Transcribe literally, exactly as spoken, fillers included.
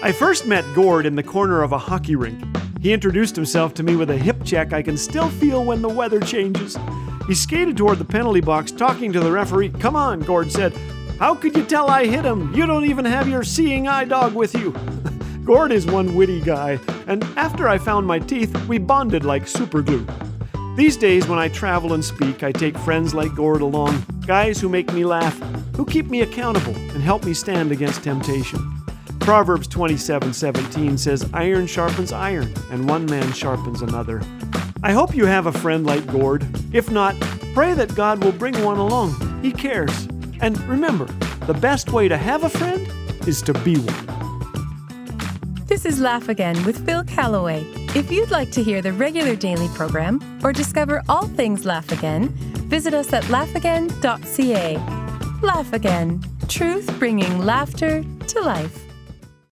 I first met Gord in the corner of a hockey rink. He introduced himself to me with a hip check I can still feel when the weather changes. He skated toward the penalty box, talking to the referee. "Come on," Gord said. "How could you tell I hit him? You don't even have your seeing eye dog with you." Gord is one witty guy, and after I found my teeth, we bonded like superglue. These days when I travel and speak, I take friends like Gord along, guys who make me laugh, who keep me accountable and help me stand against temptation. Proverbs twenty-seven seventeen says, "Iron sharpens iron, and one man sharpens another." I hope you have a friend like Gord. If not, pray that God will bring one along. He cares. And remember, the best way to have a friend is to be one. This is Laugh Again with Phil Calloway. If you'd like to hear the regular daily program or discover all things Laugh Again, visit us at laugh again dot c a. Laugh Again, truth bringing laughter to life.